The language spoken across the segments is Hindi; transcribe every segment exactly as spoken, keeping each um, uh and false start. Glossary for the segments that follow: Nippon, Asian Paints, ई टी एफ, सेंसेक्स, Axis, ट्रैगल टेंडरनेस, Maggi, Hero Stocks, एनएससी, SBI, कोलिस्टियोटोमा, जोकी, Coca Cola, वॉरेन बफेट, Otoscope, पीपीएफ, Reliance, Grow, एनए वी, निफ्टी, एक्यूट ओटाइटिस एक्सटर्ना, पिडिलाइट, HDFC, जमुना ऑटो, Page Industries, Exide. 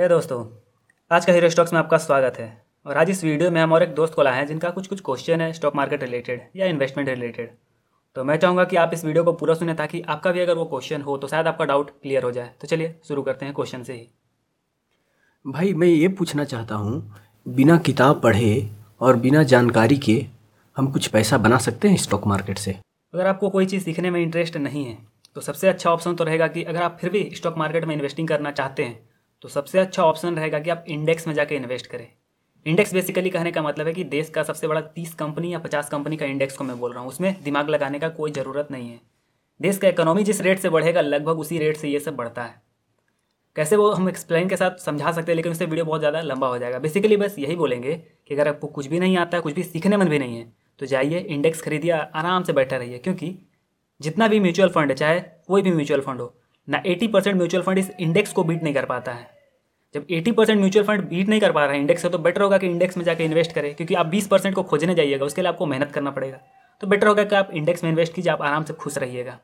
हे दोस्तों, आज का हीरो स्टॉक्स में आपका स्वागत है। और आज इस वीडियो में हम और एक दोस्त को लाए हैं जिनका कुछ कुछ क्वेश्चन है स्टॉक मार्केट रिलेटेड या इन्वेस्टमेंट रिलेटेड। तो मैं चाहूँगा कि आप इस वीडियो को पूरा सुने ताकि आपका भी अगर वो क्वेश्चन हो तो शायद आपका डाउट क्लियर हो जाए। तो चलिए शुरू करते हैं क्वेश्चन से ही। भाई, मैं ये पूछना चाहता हूँ, बिना किताब पढ़े और बिना जानकारी के हम कुछ पैसा बना सकते हैं स्टॉक मार्केट से? अगर आपको कोई चीज़ सीखने में इंटरेस्ट नहीं है तो सबसे अच्छा ऑप्शन तो रहेगा कि अगर आप फिर भी स्टॉक मार्केट में इन्वेस्टिंग करना चाहते हैं तो सबसे अच्छा ऑप्शन रहेगा कि आप इंडेक्स में जाके इन्वेस्ट करें। इंडेक्स बेसिकली कहने का मतलब है कि देश का सबसे बड़ा तीस कंपनी या पचास कंपनी का इंडेक्स को मैं बोल रहा हूँ। उसमें दिमाग लगाने का कोई ज़रूरत नहीं है। देश का इकोनॉमी जिस रेट से बढ़ेगा लगभग उसी रेट से ये सब बढ़ता है। कैसे वो हम एक्सप्लेन के साथ समझा सकते हैं, लेकिन उससे वीडियो बहुत ज़्यादा लंबा हो जाएगा। बेसिकली बस यही बोलेंगे कि अगर आपको कुछ भी नहीं आता है, कुछ भी सीखने मन भी नहीं है, तो जाइए इंडेक्स खरीदिए, आराम से बैठा रहिए। क्योंकि जितना भी म्यूचुअल फंड है, चाहे कोई भी म्यूचुअल फंड हो ना, अस्सी परसेंट म्यूचुअल फंड इस इंडेक्स को बीट नहीं कर पाता है। जब अस्सी परसेंट म्यूचुअल फंड बीट नहीं कर पा रहा है इंडेक्स से, तो बेटर होगा कि इंडेक्स में जाकर इन्वेस्ट करें। क्योंकि आप बीस परसेंट को खोजने जाइएगा, उसके लिए आपको मेहनत करना पड़ेगा। तो बेटर होगा कि आप इंडेक्स में इन्वेस्ट कीजिए, आप आराम से खुश रहिएगा।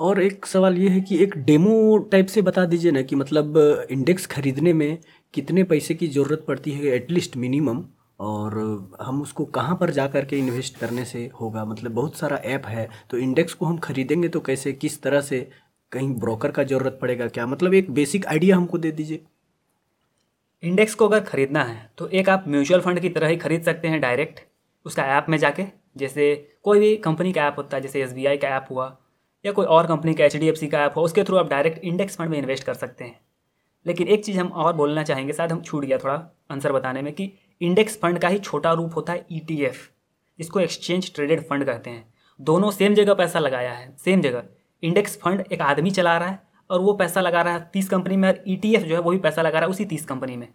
और एक सवाल ये है कि एक डेमो टाइप से बता दीजिए ना कि मतलब इंडेक्स खरीदने में कितने पैसे की ज़रूरत पड़ती है एटलीस्ट मिनिमम, और हम उसको कहाँ पर जा कर के इन्वेस्ट करने से होगा। मतलब बहुत सारा ऐप है, तो इंडेक्स को हम खरीदेंगे तो कैसे, किस तरह से, कहीं ब्रोकर का ज़रूरत पड़ेगा क्या? मतलब एक बेसिक आइडिया हमको दे दीजिए। इंडेक्स को अगर ख़रीदना है तो एक आप म्यूचुअल फंड की तरह ही खरीद सकते हैं डायरेक्ट उसका ऐप में जाके। जैसे कोई भी कंपनी का ऐप होता है, जैसे एस बी आई का ऐप हुआ या कोई और कंपनी का एच डी एफ सी का ऐप हुआ, उसके थ्रू आप डायरेक्ट इंडेक्स फंड में इन्वेस्ट कर सकते हैं। लेकिन एक चीज़ हम और बोलना चाहेंगे, शायद हम छूट गया थोड़ा आंसर बताने में, कि इंडेक्स फंड का ही छोटा रूप होता है ई टी एफ, जिसको एक्सचेंज ट्रेडेड फंड कहते हैं। दोनों सेम जगह पैसा लगाया है, सेम जगह। इंडेक्स फंड एक आदमी चला रहा है और वो पैसा लगा रहा है तीस कंपनी में, और ई टी एफ जो है वो भी पैसा लगा रहा है उसी तीस कंपनी में।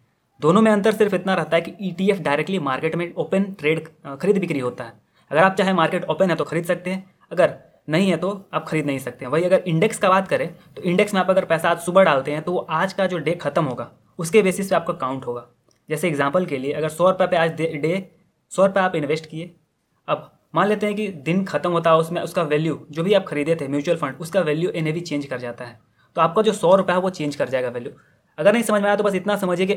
दोनों में अंतर सिर्फ इतना रहता है कि ई टी एफ directly market में ओपन ट्रेड खरीद बिक्री होता है। अगर आप चाहे मार्केट ओपन है तो खरीद सकते हैं, अगर नहीं है तो आप खरीद नहीं सकते हैं। वही अगर इंडेक्स का बात करें तो इंडेक्स में आप अगर पैसा आज सुबह डालते हैं तो वो आज का जो डे खत्म होगा उसके बेसिस पे आपका काउंट होगा। जैसे एग्जांपल के लिए, अगर सौ रुपये पे आज डे सौ रुपये आप इन्वेस्ट किए, अब मान लेते हैं कि दिन खत्म होता है, उसमें उसका वैल्यू जो भी आप खरीदे थे म्यूचुअल फंड, उसका value N A V change कर जाता है। तो आपका जो सौ रुपये है वो चेंज कर जाएगा वैल्यू। अगर नहीं समझ में आया तो बस इतना समझिए कि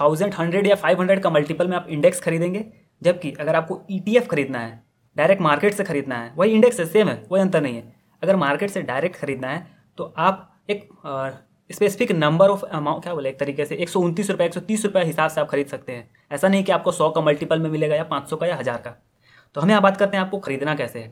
थाउजेंड हंड्रेड या फाइव हंड्रेड का मल्टीपल में आप इंडेक्स खरीदेंगे। जबकि अगर आपको ई टी एफ खरीदना है, डायरेक्ट मार्केट से खरीदना है, वही इंडेक्स है, सेम है, कोई अंतर नहीं है। अगर मार्केट से डायरेक्ट खरीदना है तो आप एक स्पेसिफिक नंबर ऑफ अमाउंट, क्या बोले, एक तरीके से एक सौ उनतीस रुपये एक सौ तीस रुपये हिसाब से आप खरीद सकते हैं। ऐसा नहीं कि आपको सौ का मल्टीपल में मिलेगा या पाँच सौ का या हज़ार का। तो हम यहाँ बात करते हैं आपको खरीदना कैसे है।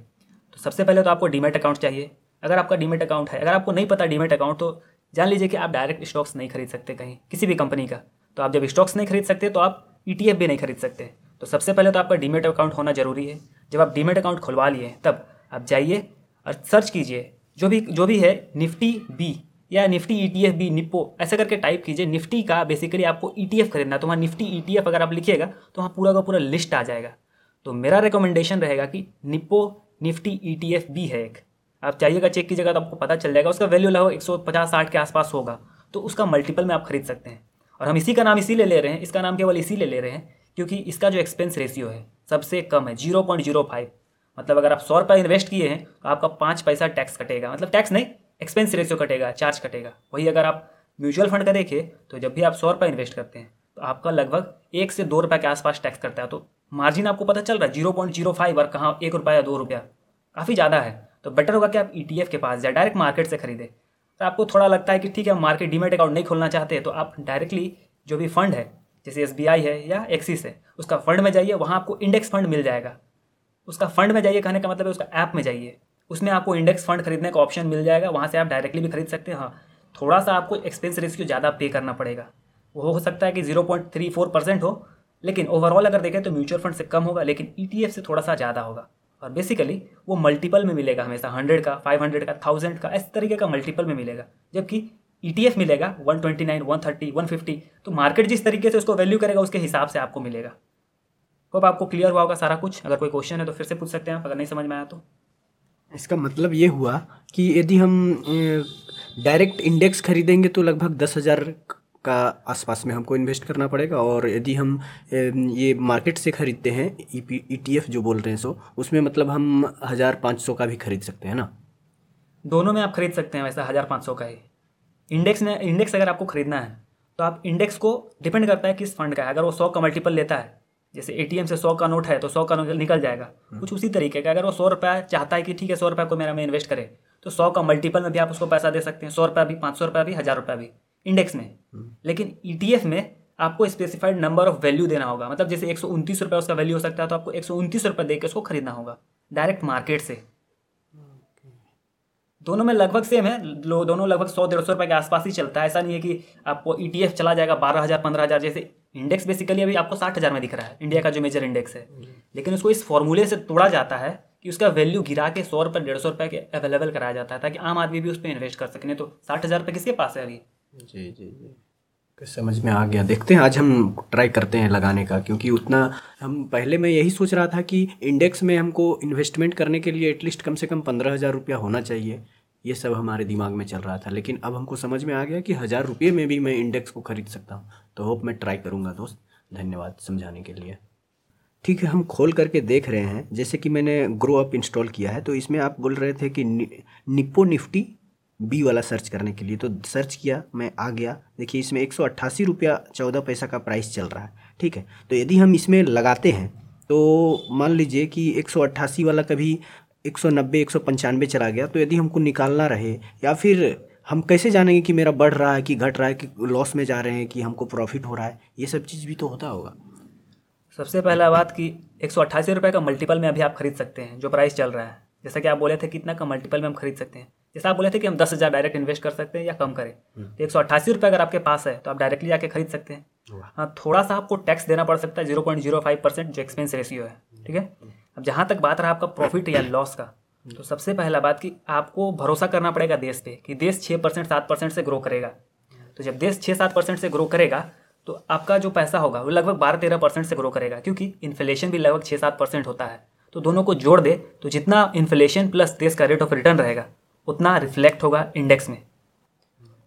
तो सबसे पहले तो आपको डीमेट अकाउंट चाहिए। अगर आपका डीमेट अकाउंट है, अगर आपको नहीं पता डीमेट अकाउंट, तो जान लीजिए कि आप डायरेक्ट स्टॉक्स नहीं खरीद सकते कहीं किसी भी कंपनी का। तो आप जब स्टॉक्स नहीं खरीद सकते तो आप ई टी एफ भी नहीं खरीद सकते। तो सबसे पहले तो आपका डीमेट अकाउंट होना जरूरी है। जब आप डीमेट अकाउंट खुलवा लिए तब आप जाइए और सर्च कीजिए, जो भी जो भी है, निफ्टी बी या निफ्टी ई टी एफ B Nippon, ऐसा करके टाइप कीजिए। निफ्टी का बेसिकली आपको ई टी एफ खरीदना, तो वहाँ निफ्टी ई टी एफ अगर आप लिखिएगा तो वहाँ पूरा का पूरा लिस्ट आ जाएगा। तो मेरा रिकमेंडेशन रहेगा कि Nippon निफ्टी ई टी एफ B है एक, आप चाहिएगा चेक कीजिएगा तो आपको पता चल जाएगा। उसका वैल्यू लगभग एक सौ पचास साठ के आसपास होगा, तो उसका मल्टीपल में आप खरीद सकते हैं। और हम इसी का नाम इसीलिए ले रहे हैं, इसका नाम केवल इसीलिए ले रहे हैं क्योंकि इसका जो एक्सपेंस रेशियो है सबसे कम है, जीरो पॉइंट जीरो फाइव। मतलब अगर आप सौ रुपये इन्वेस्ट किए हैं तो आपका पाँच पैसा टैक्स कटेगा, मतलब टैक्स नहीं, एक्सपेंस रेशियो कटेगा, चार्ज कटेगा। वही अगर आप म्यूचुअल फंड का देखें तो जब भी आप सौ रुपये इन्वेस्ट करते हैं तो आपका लगभग एक से दो रुपये के आसपास टैक्स कटता है। तो मार्जिन आपको पता चल रहा है जीरो पॉइंट जीरो फाइव, और कहाँ एक रुपया या दो रुपया काफ़ी ज़्यादा है। तो बेटर होगा कि आप ई टी एफ के पास जाए, डायरेक्ट मार्केट से खरीदें। तो आपको थोड़ा लगता है कि ठीक है, मार्केट डीमेट अकाउंट नहीं खोलना चाहते, तो आप डायरेक्टली जो भी फंड है, जैसे एस बी आई है या एक्सिस है, उसका फंड में जाइए, वहाँ आपको इंडेक्स फंड मिल जाएगा। उसका फंड में जाइए कहने का मतलब है उसका ऐप में जाइए, उसमें आपको इंडेक्स फंड खरीदने का ऑप्शन मिल जाएगा। वहाँ से आप डायरेक्टली भी खरीद सकते हैं। हाँ, थोड़ा सा आपको एक्सपेंस रेशियो ज़्यादा पे करना पड़ेगा, वो हो सकता है कि zero point three four percent हो, लेकिन ओवरऑल अगर देखें तो म्यूचुअल फंड से कम होगा, लेकिन ई टी एफ से थोड़ा सा ज़्यादा होगा। और बेसिकली वो मल्टीपल में मिलेगा हमेशा, हंड्रेड का, फाइव हंड्रेड का, थाउजेंड का, इस तरीके का मल्टीपल में मिलेगा। जबकि ई टी एफ मिलेगा one twenty nine one thirty one fifty, तो मार्केट जिस तरीके से उसको वैल्यू करेगा उसके हिसाब से आपको मिलेगा। होप आपको क्लियर हुआ होगा सारा कुछ। अगर कोई क्वेश्चन है तो फिर से पूछ सकते हैं अगर नहीं समझ में आया तो। इसका मतलब ये हुआ कि यदि हम डायरेक्ट इंडेक्स खरीदेंगे तो लगभग दस हज़ार का आसपास में हमको इन्वेस्ट करना पड़ेगा, और यदि हम ये मार्केट से खरीदते हैं ई टी एफ जो बोल रहे हैं, सो उसमें मतलब हम हज़ार पाँच सौ का भी खरीद सकते हैं ना? दोनों में आप खरीद सकते हैं वैसा, हज़ार पाँच सौ का ही। इंडेक्स में इंडेक्स अगर आपको खरीदना है तो आप इंडेक्स को डिपेंड करता है किस फंड का है। अगर वो सौ का मल्टीपल लेता है, जैसे एटीएम से सौ का नोट है तो सौ का नोट निकल जाएगा। कुछ उसी तरीके का अगर वो सौ रुपया चाहता है कि ठीक है सौ रुपया को मेरा में इन्वेस्ट करे, तो सौ का मल्टीपल में भी आप उसको पैसा दे सकते हैं, सौ रुपया भी, पाँच सौ रुपया भी, हज़ार रुपया भी इंडेक्स में। लेकिन ईटीएफ में आपको स्पेसिफाइड नंबर ऑफ वैल्यू देना होगा, मतलब जैसे एक सौ उनतीस रुपया उसका वैल्यू हो सकता है तो आपको एक सौ उनतीस रुपये दे के उसको खरीदना होगा डायरेक्ट मार्केट से। दोनों में लगभग सेम है, दोनों लगभग सौ डेढ़ सौ रुपये के आसपास ही चलता है। ऐसा नहीं है कि आपको ईटीएफ चला जाएगा बारह हज़ार पंद्रह हज़ार, जैसे इंडेक्स बेसिकली अभी आपको साठ हज़ार में दिख रहा है इंडिया का जो मेजर इंडेक्स है, लेकिन उसको इस फॉर्मूले से तोड़ा जाता है कि उसका वैल्यू गिरा के सौ रुपये डेढ़ सौ रुपये के अवेलेबल कराया जाता है ताकि आम आदमी भी उस पर इन्वेस्ट कर सकें। तो साठ हज़ार रुपये किसके पास है अभी। जी जी जी समझ में आ गया। देखते हैं आज हम ट्राई करते हैं लगाने का, क्योंकि उतना हम पहले मैं यही सोच रहा था कि इंडेक्स में हमको इन्वेस्टमेंट करने के लिए एटलीस्ट कम से कम पंद्रह हज़ार रुपया होना चाहिए, ये सब हमारे दिमाग में चल रहा था। लेकिन अब हमको समझ में आ गया कि हज़ार रुपये में भी मैं इंडेक्स को खरीद सकता हूँ। तो होप मैं ट्राई करूँगा दोस्त, धन्यवाद समझाने के लिए। ठीक है, हम खोल करके देख रहे हैं। जैसे कि मैंने ग्रो अप इंस्टॉल किया है, तो इसमें आप बोल रहे थे कि निप्पो निफ्टी बी वाला सर्च करने के लिए, तो सर्च किया, मैं आ गया। देखिए इसमें एक सौ अट्ठासी रुपया चौदह पैसा का प्राइस चल रहा है। ठीक है, तो यदि हम इसमें लगाते हैं तो मान लीजिए कि एक सौ अट्ठासी वाला कभी एक सौ नब्बे एक सौ पंचानवे चला गया, तो यदि हमको निकालना रहे या फिर हम कैसे जानेंगे कि मेरा बढ़ रहा है कि घट रहा है, कि लॉस में जा रहे हैं कि हमको प्रॉफिट हो रहा है, ये सब चीज़ भी तो होता होगा। सबसे पहला बात कि एक सौ अट्ठासी रुपये का मल्टीपल में अभी आप खरीद सकते हैं जो प्राइस चल रहा है। जैसा कि आप बोले थे कितना का मल्टीपल में हम खरीद सकते हैं, जैसा आप बोले थे कि हम दस हज़ार डायरेक्ट इन्वेस्ट कर सकते हैं या कम करें, तो एक सौ अट्ठासी रुपये अगर आपके पास है तो आप डायरेक्टली जाके खरीद सकते हैं। हाँ, थोड़ा सा आपको टैक्स देना पड़ सकता है zero point zero five percent जो एक्सपेंस रेशियो है। ठीक है, अब जहाँ तक बात रहा आपका प्रॉफिट या लॉस का, तो सबसे पहला बात कि आपको भरोसा करना पड़ेगा देश पे कि देश छः परसेंट सात परसेंट से ग्रो करेगा। तो जब देश छः सात परसेंट से ग्रो करेगा तो आपका जो पैसा होगा वो लगभग बारह तेरह परसेंट से ग्रो करेगा, क्योंकि इन्फ्लेशन भी लगभग छः सात परसेंट होता है। तो दोनों को जोड़ दे तो जितना इन्फ्लेशन प्लस देश का रेट ऑफ रिटर्न रहेगा उतना रिफ्लेक्ट होगा इंडेक्स में।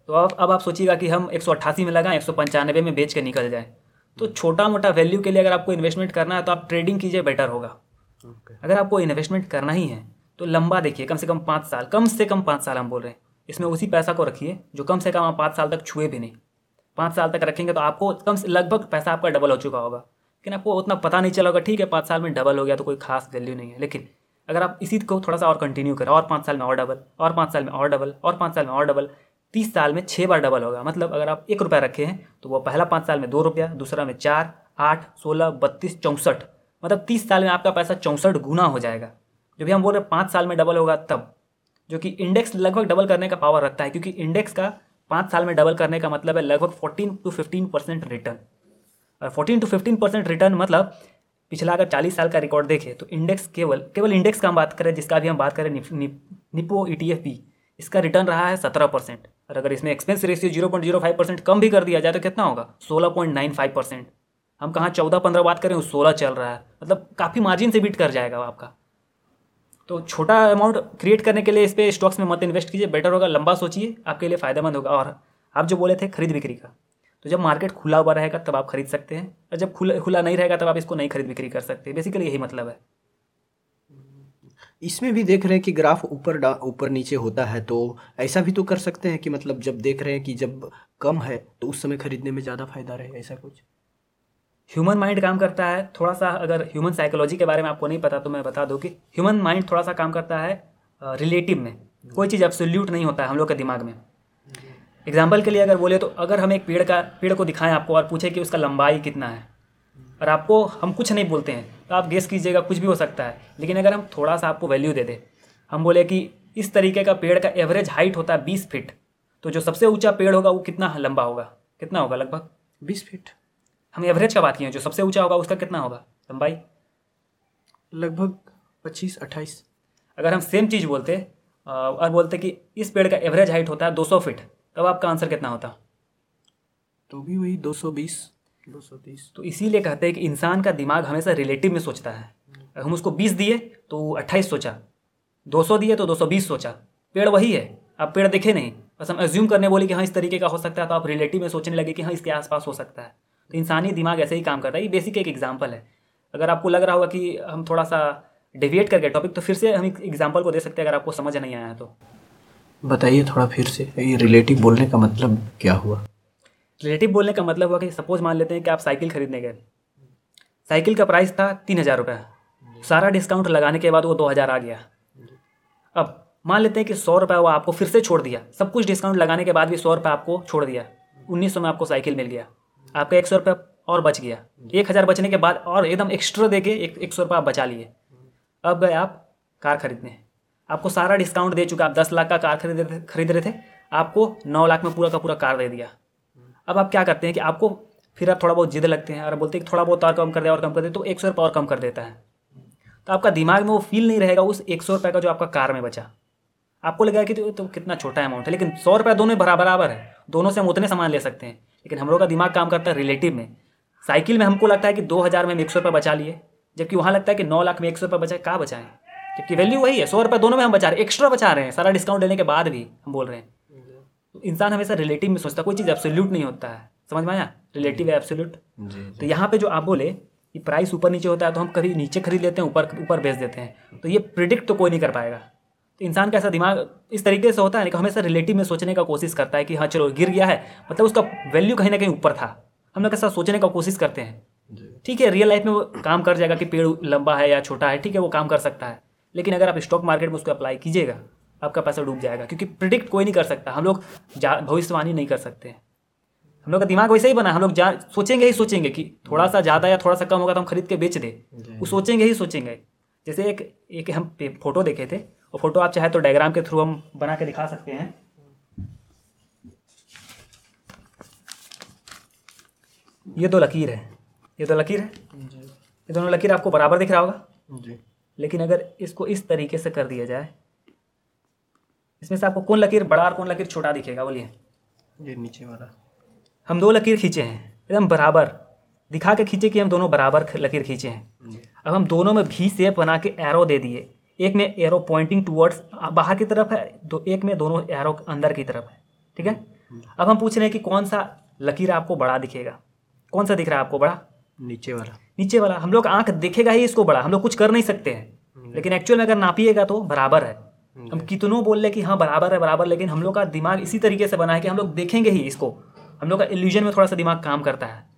तो अब अब आप सोचिएगा कि हम एक सौ अट्ठासी में लगाएं, एक सौ पंचानवे में बेच के निकल जाएं। तो छोटा मोटा वैल्यू के लिए अगर आपको इन्वेस्टमेंट करना है तो आप ट्रेडिंग कीजिए, बेटर होगा। okay. अगर आपको इन्वेस्टमेंट करना ही है तो लंबा देखिए, कम से कम पाँच साल कम से कम पाँच साल हम बोल रहे हैं, इसमें उसी पैसा को रखिए जो कम से कम आप पाँच साल तक छुए भी नहीं। पाँच साल तक रखेंगे तो आपको कम से लगभग पैसा आपका डबल हो चुका होगा, लेकिन आपको उतना पता नहीं चला होगा। ठीक है, पाँच साल में डबल हो गया तो कोई खास वैल्यू नहीं है, लेकिन अगर आप इसी को थोड़ा सा और कंटिन्यू करें, और पाँच साल में और डबल, और पाँच साल में और डबल, और पाँच साल में और डबल, तीस साल में छः बार डबल होगा। मतलब अगर आप एक रुपया रखे हैं तो वो पहला पाँच साल में दो रुपया, दूसरा में चार, आठ, सोलह, बत्तीस, चौंसठ, मतलब तीस साल में आपका पैसा चौंसठ गुना हो जाएगा। जो भी हम बोल रहे हैं पाँच साल में डबल होगा तब, जो कि इंडेक्स लगभग डबल करने का पावर रखता है, क्योंकि इंडेक्स का पाँच साल में डबल करने का मतलब है लगभग fourteen to fifteen percent return. और fourteen to fifteen percent return मतलब पिछला अगर चालीस साल का रिकॉर्ड देखें तो इंडेक्स केवल केवल इंडेक्स का हम बात करें, जिसका भी हम बात करें निप्पो ईटीएफ बी, इसका रिटर्न रहा है सत्रह परसेंट। और अगर इसमें expense ratio zero point zero five percent कम भी कर दिया जाए तो कितना होगा, सोलह पॉइंट नाइन फाइव परसेंट। हम कहाँ चौदह पंद्रह बात करें, सोलह चल रहा है, मतलब काफ़ी मार्जिन से बीट कर जाएगा आपका। तो छोटा अमाउंट क्रिएट करने के लिए इस पर स्टॉक्स में मत इन्वेस्ट कीजिए, बेटर होगा लंबा सोचिए, आपके लिए फ़ायदेमंद होगा। और आप जो बोले थे खरीद बिक्री का, तो जब मार्केट खुला हुआ रहेगा तब आप खरीद सकते हैं, और जब खुला खुला नहीं रहेगा तब आप इसको नहीं खरीद बिक्री कर सकते। बेसिकली यही मतलब है। इसमें भी देख रहे हैं कि ग्राफ ऊपर डा ऊपर नीचे होता है, तो ऐसा भी तो कर सकते हैं कि मतलब जब देख रहे हैं कि जब कम है तो उस समय खरीदने में ज़्यादा फायदा रहे, ऐसा कुछ। ह्यूमन माइंड काम करता है थोड़ा सा, अगर ह्यूमन साइकोलॉजी के बारे में आपको नहीं पता तो मैं बता दूं कि ह्यूमन माइंड थोड़ा सा काम करता है रिलेटिव में, कोई चीज़ एब्सोल्यूट नहीं होता है हम लोग के दिमाग में। एग्जाम्पल के लिए अगर बोले तो अगर हम एक पेड़ का पेड़ को दिखाएं आपको और पूछे कि उसका लंबाई कितना है, और आपको हम कुछ नहीं बोलते हैं तो आप गेस कीजिएगा, कुछ भी हो सकता है। लेकिन अगर हम थोड़ा सा आपको वैल्यू दे दें, हम बोले कि इस तरीके का पेड़ का एवरेज हाइट होता है बीस फीट, तो जो सबसे ऊंचा पेड़ होगा वो कितना लंबा होगा, कितना होगा, लगभग बीस फीट। हम एवरेज का बात किए, जो सबसे ऊँचा होगा उसका कितना होगा लंबाई, लगभग पच्चीस अट्ठाईस। अगर हम सेम चीज़ बोलते और बोलते कि इस पेड़ का एवरेज हाइट होता है दो सौ फीट, तब आपका आंसर कितना होता, तो भी वही दो सौ बीस दो सौ तीस। तो इसीलिए कहते हैं कि इंसान का दिमाग हमेशा रिलेटिव में सोचता है। अगर हम उसको बीस दिए तो अट्ठाईस सोचा, दो सौ दिए तो दो सौ बीस सोचा, पेड़ वही है, आप पेड़ देखे नहीं, बस हम अज्यूम करने बोले कि हाँ इस तरीके का हो सकता है, तो आप रिलेटिव में सोचने लगे कि हाँ इसके आसपास हो सकता है। तो इंसानी दिमाग ऐसे ही काम करता है, ये बेसिक एक एग्जाम्पल है। अगर आपको लग रहा होगा कि हम थोड़ा सा डेविएट करके टॉपिक, तो फिर से हम एग्जाम्पल को दे सकते हैं अगर आपको समझ नहीं आया तो। बताइए थोड़ा फिर से, ये रिलेटिव बोलने का मतलब क्या हुआ। रिलेटिव बोलने का मतलब हुआ कि सपोज मान लेते हैं कि आप साइकिल खरीदने गए, साइकिल का प्राइस था तीन हज़ार रुपये, सारा डिस्काउंट लगाने के बाद वो दो हज़ार आ गया। अब मान लेते हैं कि सौ रुपये वो आपको फिर से छोड़ दिया, सब कुछ डिस्काउंट लगाने के बाद भी सौ रुपये आपको छोड़ दिया, उन्नीस सौ में आपको साइकिल मिल गया, आपका एक सौ रुपये और बच गया, एक हज़ार बचने के बाद और एकदम एक्स्ट्रा दे के एक, एक सौ रुपये आप बचा लिए। अब गए आप कार खरीदने, आपको सारा डिस्काउंट दे चुका, आप दस लाख का कार खरीद खरीद रहे थे, आपको नौ लाख में पूरा का पूरा कार दे दिया। अब आप क्या करते हैं कि आपको फिर आप थोड़ा बहुत जिद लगते हैं और बोलते हैं कि थोड़ा बहुत और कम कर दे और कम कर दे, तो एक सौ रुपये और कम कर देता है। तो आपका दिमाग में वो फील नहीं रहेगा उस एक सौ रुपये का जो आपका कार में बचा, आपको लगेगा कि तो, तो कितना छोटा अमाउंट है, लेकिन सौ रुपये दोनों बराबर है, दोनों से हम उतने सामान ले सकते हैं। लेकिन हम लोग का दिमाग काम करता है रिलेटिव में, साइकिल में हमको लगता है कि दो हज़ार में हम एक सौ रुपये बचा लिए, जबकि वहाँ लगता है कि नौ लाख में एक सौ रुपये बचाए, कहाँ बचाएं, जबकि वैल्यू वही है, सौ रुपये दोनों में हम बचा रहे हैं, एक्स्ट्रा बचा रहे हैं, सारा डिस्काउंट देने के बाद भी हम बोल रहे हैं। इंसान हमेशा रिलेटिव में सोचता है, कोई चीज़ एब्सोल्यूट नहीं होता है, समझ में आया, रिलेटिव है एब्सोल्यूट। तो यहाँ पे जो आप बोले कि प्राइस ऊपर नीचे होता है, तो हम कभी नीचे खरीद लेते हैं, ऊपर ऊपर बेच देते हैं, तो ये प्रिडिक्ट तो कोई नहीं कर पाएगा। तो इंसान का ऐसा दिमाग इस तरीके से होता है ना कि हमेशा रिलेटिव में सोचने का कोशिश करता है कि हाँ चलो गिर गया है, मतलब उसका वैल्यू कहीं ना कहीं ऊपर था, हम लोग ऐसा सोचने का कोशिश करते हैं। ठीक है, रियल लाइफ में वो काम कर जाएगा कि पेड़ लंबा है या छोटा है, ठीक है वो काम कर सकता है, लेकिन अगर आप स्टॉक मार्केट में उसको अप्लाई कीजिएगा आपका पैसा डूब जाएगा, क्योंकि प्रिडिक्ट कोई नहीं कर सकता, हम लोग भविष्यवाणी नहीं कर सकते। हम लोग का दिमाग वैसे ही बना, हम लोग जा सोचेंगे ही सोचेंगे कि थोड़ा सा ज़्यादा या थोड़ा सा कम होगा तो हम खरीद के बेच दें, वो सोचेंगे ही सोचेंगे। जैसे एक एक हम फोटो देखे थे, और फोटो आप चाहे तो डायग्राम के थ्रू हम बना के दिखा सकते हैं। ये दो लकीर है, ये दो लकीर है, ये दोनों लकीर आपको बराबर दिख रहा होगा, लेकिन अगर इसको इस तरीके से कर दिया जाए, इसमें से आपको कौन लकीर बड़ा और कौन लकीर छोटा दिखेगा, बोलिए। ये नीचे वाला हम दो लकीर खींचे हैं एकदम बराबर दिखा के खींचे कि हम दोनों बराबर लकीर खींचे हैं। अब हम दोनों में भी शेप बना के एरो दे दिए, एक में एरो पॉइंटिंग टूवर्ड्स बाहर की तरफ है, दो एक में दोनों एरो अंदर की तरफ है, ठीक है। अब हम पूछ रहे हैं कि कौन सा लकीर आपको बड़ा दिखेगा, कौन सा दिख रहा है आपको बड़ा? नीचे वाला, नीचे वाला। हम लोग आँख दिखेगा ही इसको बड़ा, हम लोग कुछ कर नहीं सकते हैं, लेकिन एक्चुअल में अगर नापिएगा तो बराबर है। हम कितनों बोल रहे कि हाँ बराबर है बराबर, लेकिन हम लोग का दिमाग इसी तरीके से बना है कि हम लोग देखेंगे ही इसको, हम लोग का इल्यूजन में थोड़ा सा दिमाग काम करता है,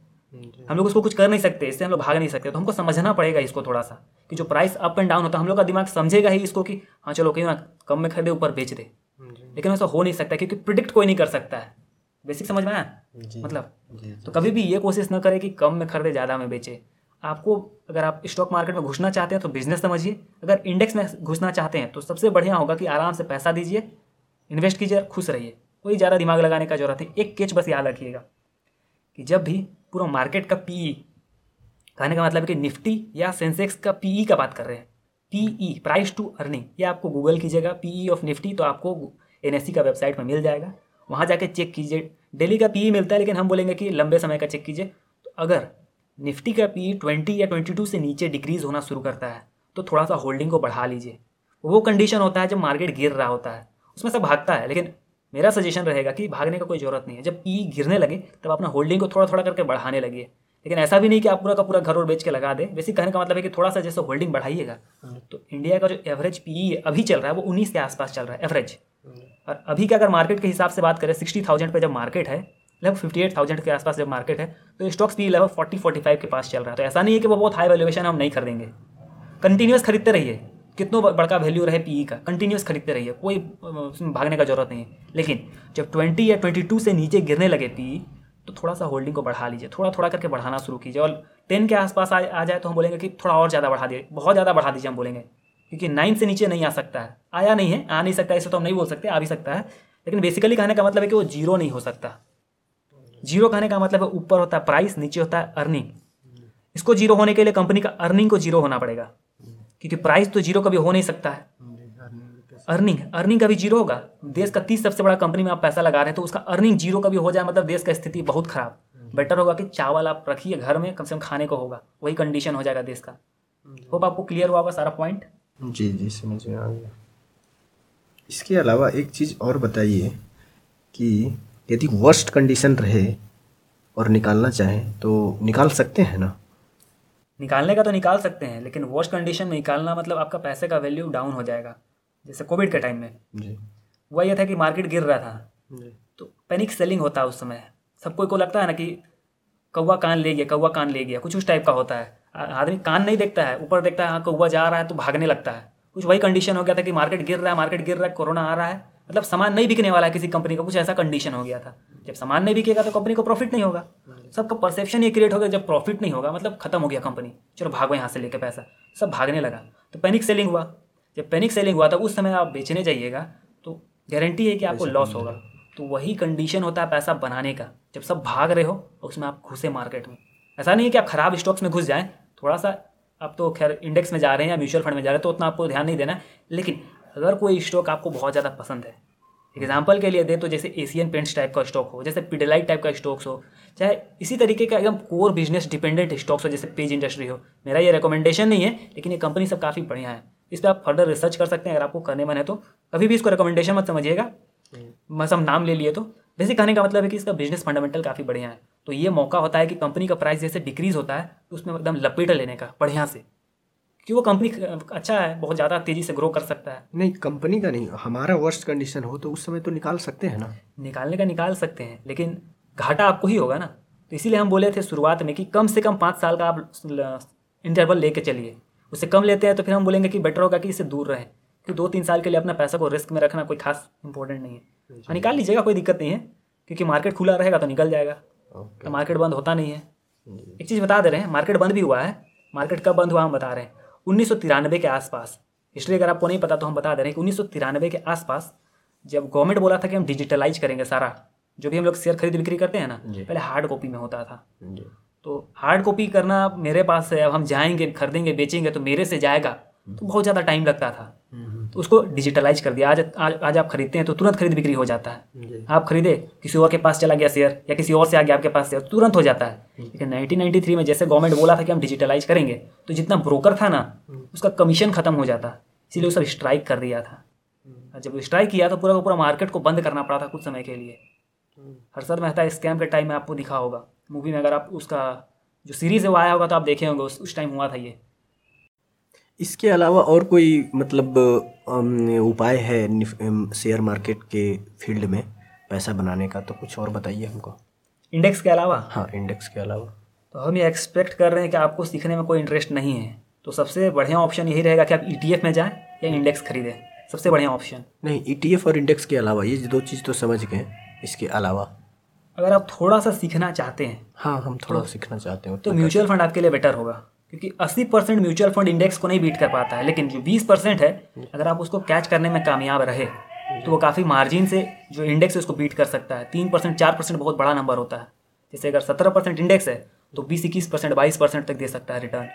हम लोग उसको कुछ कर नहीं सकते, इससे हम लोग भाग नहीं सकते। तो हमको समझना पड़ेगा इसको थोड़ा सा कि जो प्राइस अप एंड डाउन होता है, हम लोग का दिमाग समझेगा ही इसको कि हाँ चलो कहीं ना कम में खरीदे ऊपर बेच दे, लेकिन ऐसा हो नहीं सकता क्योंकि प्रिडिक्ट कोई नहीं कर सकता है। बेसिक समझ में आया मतलब? तो कभी भी ये कोशिश ना करें कि कम में खरीदे ज़्यादा में बेचे। आपको अगर आप स्टॉक मार्केट में घुसना चाहते हैं तो बिजनेस समझिए, अगर इंडेक्स में घुसना चाहते हैं तो सबसे बढ़िया होगा कि आराम से पैसा दीजिए, इन्वेस्ट कीजिए और खुश रहिए, कोई ज़्यादा दिमाग लगाने का जरूरत नहीं। एक केच बस याद रखिएगा कि जब भी पूरा मार्केट का पीई, कहने का मतलब है कि निफ्टी या सेंसेक्स का पीई का बात कर रहे हैं, पीई प्राइस टू अर्निंग, या आपको गूगल कीजिएगा पीई ऑफ निफ्टी तो आपको एनएससी का वेबसाइट पर मिल जाएगा, वहाँ जाके चेक कीजिए। डेली का पीई मिलता है, लेकिन हम बोलेंगे कि लंबे समय का चेक कीजिए। तो अगर निफ्टी का पी ट्वेंटी या बाईस से नीचे डिक्रीज़ होना शुरू करता है तो थोड़ा सा होल्डिंग को बढ़ा लीजिए। वो कंडीशन होता है जब मार्केट गिर रहा होता है, उसमें सब भागता है, लेकिन मेरा सजेशन रहेगा कि भागने का कोई ज़रूरत नहीं है। जब पी गिरने लगे तब अपना होल्डिंग को थोड़ा थोड़ा करके बढ़ाने लगिए, लेकिन ऐसा भी नहीं कि आप पूरा का पूरा घर और बेच के लगा दें। बेसिक कहने का मतलब है कि थोड़ा सा जैसे होल्डिंग बढ़ाइएगा। तो इंडिया का जो एवरेज पी अभी चल रहा है वो उन्नीस के आसपास चल रहा है एवरेज, और अभी का अगर मार्केट के हिसाब से बात करें सिक्सटी थाउजेंड पर जब मार्केट है, लगभग फिफ्टी एट थाउजेंड के आसपास जब मार्केट है, तो स्टॉक्स भी लगभग फोर्टी फोर्टी फाइव के पास चल रहा है। तो ऐसा नहीं है कि वो बहुत हाई वैल्यूएशन हम नहीं खरीदेंगे, कंटिन्यूस खरीदते रहिए, कितनों बड़का वैल्यू रहे पीई का कंटिन्यूस खरीदते रहिए, कोई उसमें भागने का जरूरत नहीं है। लेकिन जब ट्वेंटी या ट्वेंटी टू से नीचे गिरने लगे पीई तो थोड़ा सा होल्डिंग को बढ़ा लीजिए, थोड़ा थोड़ा करके बढ़ाना शुरू कीजिए, और टेन के आसपास आ जाए तो हम बोलेंगे कि थोड़ा और ज़्यादा बढ़ा दीजिए, बहुत ज़्यादा बढ़ा दीजिए हम बोलेंगे, क्योंकि नाइन से नीचे नहीं आ सकता है, आया नहीं है, आ नहीं सकता ऐसा तो हम नहीं बोल सकते, आ भी सकता है, लेकिन बेसिकली कहने का मतलब है कि वो जीरो नहीं हो सकता। जीरो कहने का मतलब है ऊपर होता है प्राइस, नीचे होता है अर्निंग। इसको जीरो होने के लिए कंपनी का अर्निंग को जीरो होना पड़ेगा, क्योंकि प्राइस तो जीरो कभी हो नहीं सकता है, अर्निंग अर्निंग कभी जीरो होगा। देश का तीस सबसे बड़ा कंपनी में आप पैसा लगा रहे हैं तो उसका अर्निंग जीरो कभी हो जाए मतलब देश का स्थिति बहुत खराब। बेटर होगा कि चावल आप रखिए घर में, कम से कम खाने को होगा, वही कंडीशन हो जाएगा देश का। होप आपको क्लियर हुआ होगा सारा पॉइंट। जी जी समझ में आ गया। इसके अलावा एक चीज़ और बताइए कि यदि वर्स्ट कंडीशन रहे और निकालना चाहें तो निकाल सकते हैं ना? निकालने का तो निकाल सकते हैं, लेकिन वर्स्ट कंडीशन में निकालना मतलब आपका पैसे का वैल्यू डाउन हो जाएगा। जैसे कोविड के टाइम में हुआ यह था कि मार्केट गिर रहा था तो पैनिक सेलिंग होता है उस समय, सबको को लगता है ना कि कौवा कान ले गया कौवा कान ले गया, कुछ उस टाइप का होता है। आदमी कान नहीं देखता है, ऊपर देखता है हाँ कौवा जा रहा है तो भागने लगता है। कुछ वही कंडीशन हो गया था कि मार्केट गिर रहा है मार्केट गिर रहा है कोरोना आ रहा है, मतलब सामान नहीं बिकने वाला है किसी कंपनी का, कुछ ऐसा कंडीशन हो गया था। जब सामान नहीं बिकेगा तो कंपनी को प्रॉफिट नहीं होगा, सबका परसेप्शन ये क्रिएट हो गया जब प्रॉफिट नहीं होगा मतलब खत्म हो गया कंपनी, चलो भागो यहाँ से लेके पैसा, सब भागने लगा तो पैनिक सेलिंग हुआ। जब पैनिक सेलिंग हुआ तो उस समय आप बेचने जाइएगा तो गारंटी है कि आपको लॉस होगा। तो वही कंडीशन होता है पैसा बनाने का, जब सब भाग रहे हो उसमें आप घुसे मार्केट में। ऐसा नहीं है कि आप खराब स्टॉक्स में घुस जाएं, थोड़ा सा आप तो खैर इंडेक्स में जा रहे हैं या म्यूचुअल फंड में जा रहे हैं तो उतना आपको ध्यान नहीं देना, लेकिन अगर कोई स्टॉक आपको बहुत ज़्यादा पसंद है, एग्जाम्पल के लिए दे तो जैसे एशियन पेंट्स टाइप का स्टॉक हो, जैसे पिडिलाइट टाइप का स्टॉक्स हो, चाहे इसी तरीके का एकदम कोर बिजनेस डिपेंडेंट स्टॉक्स हो जैसे पेज इंडस्ट्री हो। मेरा ये रिकमेंडेशन नहीं है लेकिन ये कंपनी सब काफ़ी बढ़िया है, इस पर आप फर्दर रिसर्च कर सकते हैं अगर आपको करने मन है तो। कभी भी इसको रिकमेंडेशन मत समझिएगा, बस हम नाम ले लिए तो। बेसिक कहने का मतलब है कि इसका बिजनेस फंडामेंटल काफ़ी बढ़िया है। तो ये मौका होता है कि कंपनी का प्राइस जैसे डिक्रीज़ होता है उसमें एकदम लपेटा लेने का बढ़िया से, कि वो कंपनी अच्छा है, बहुत ज़्यादा तेज़ी से ग्रो कर सकता है। नहीं कंपनी का नहीं, हमारा वर्स्ट कंडीशन हो तो उस समय तो निकाल सकते हैं ना, निकालने का निकाल सकते हैं लेकिन घाटा आपको ही होगा ना। तो इसीलिए हम बोले थे शुरुआत में कि कम से कम पाँच साल का आप इंटरवल लेके चलिए, उससे कम लेते हैं तो फिर हम बोलेंगे कि बेटर होगा कि इससे दूर रहें, क्योंकि दो तीन साल के लिए अपना पैसा को रिस्क में रखना कोई खास इंपॉर्टेंट नहीं है। हाँ निकाल लीजिएगा, कोई दिक्कत नहीं है, क्योंकि मार्केट खुला रहेगा तो निकल जाएगा, तो मार्केट बंद होता नहीं है। एक चीज़ बता दे रहे हैं, मार्केट बंद भी हुआ है, मार्केट कब बंद हुआ हम बता रहे हैं उन्नीस सौ तिरानवे के आसपास। इसलिए अगर आपको नहीं पता तो हम बता दे रहे हैं कि उन्नीस सौ तिरानवे के आसपास जब गवर्नमेंट बोला था कि हम डिजिटलाइज करेंगे सारा, जो भी हम लोग शेयर खरीद बिक्री करते हैं ना, पहले हार्ड कॉपी में होता था। तो हार्ड कॉपी करना मेरे पास है, अब हम जाएंगे खरीदेंगे बेचेंगे तो मेरे से जाएगा तो बहुत ज़्यादा टाइम लगता था, तो उसको डिजिटलाइज कर दिया। आज आज आज आप खरीदते हैं तो तुरंत खरीद बिक्री हो जाता है, आप खरीदे किसी और के पास चला गया शेयर या किसी और से आ गया आपके पास शेयर, तुरंत हो जाता है। लेकिन नाइनटीन नाइंटी थ्री में जैसे गवर्नमेंट बोला था कि हम डिजिटलाइज करेंगे तो जितना ब्रोकर था ना उसका कमीशन खत्म हो जाता, इसीलिए उसका स्ट्राइक कर दिया था। जब स्ट्राइक किया तो पूरा पूरा मार्केट को बंद करना पड़ा था कुछ समय के लिए। हर्षद मेहता स्कैम के टाइम में आपको दिखा होगा मूवी में, अगर आप उसका जो सीरीज़ है वो आया होगा तो आप देखे होंगे उस टाइम हुआ था ये। इसके अलावा और कोई मतलब उपाय है शेयर मार्केट के फील्ड में पैसा बनाने का, तो कुछ और बताइए हमको इंडेक्स के अलावा। हाँ इंडेक्स के अलावा तो हम ये एक्सपेक्ट कर रहे हैं कि आपको सीखने में कोई इंटरेस्ट नहीं है तो सबसे बढ़िया ऑप्शन यही रहेगा कि आप ईटीएफ में जाएं या इंडेक्स खरीदें, सबसे बढ़िया ऑप्शन। नहीं ईटीएफ और इंडेक्स के अलावा ये दो चीज़ तो समझ गए, इसके अलावा अगर आप थोड़ा सा सीखना चाहते हैं। हाँ हम थोड़ा सीखना चाहते हैं तो म्यूचुअल फंड आपके लिए बेटर होगा, क्योंकि अस्सी परसेंट म्यूचुअल फंड इंडेक्स को नहीं बीट कर पाता है, लेकिन जो बीस परसेंट है अगर आप उसको कैच करने में कामयाब रहे तो वो काफ़ी मार्जिन से जो इंडेक्स है उसको बीट कर सकता है। तीन परसेंट चार परसेंट बहुत बड़ा नंबर होता है, जैसे अगर सत्रह परसेंट इंडेक्स है तो बीस इक्कीस परसेंट बाईस परसेंट तक दे सकता है रिटर्न।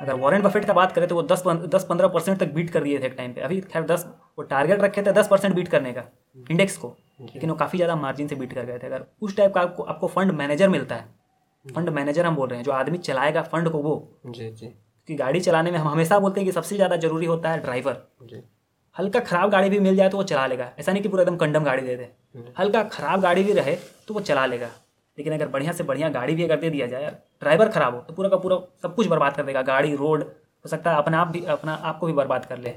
अगर वॉरेन बफेट का बात करें तो वो दस दस पंद्रह परसेंट तक बीट कर दिए थे एक टाइम पे। अभी खैर दस वो टारगेट रखे थे दस परसेंट बीट करने का इंडेक्स को, लेकिन वो काफ़ी ज़्यादा मार्जिन से बीट कर गए थे। अगर उस टाइप का आपको आपको फंड मैनेजर मिलता है, फंड मैनेजर हम बोल रहे हैं जो आदमी चलाएगा फंड को वो जी जी, क्योंकि गाड़ी चलाने में हम हमेशा बोलते हैं कि सबसे ज़्यादा जरूरी होता है ड्राइवर जी। हल्का ख़राब गाड़ी भी मिल जाए तो वो चला लेगा, ऐसा नहीं कि पूरा एकदम कंडम गाड़ी दे दे, हल्का ख़राब गाड़ी भी रहे तो वो चला लेगा। लेकिन अगर बढ़िया से बढ़िया गाड़ी भी अगर दे दिया जाए, ड्राइवर ख़राब हो तो पूरा का पूरा सब कुछ बर्बाद कर देगा, गाड़ी रोड हो सकता है अपने आप भी अपना आपको भी बर्बाद कर ले।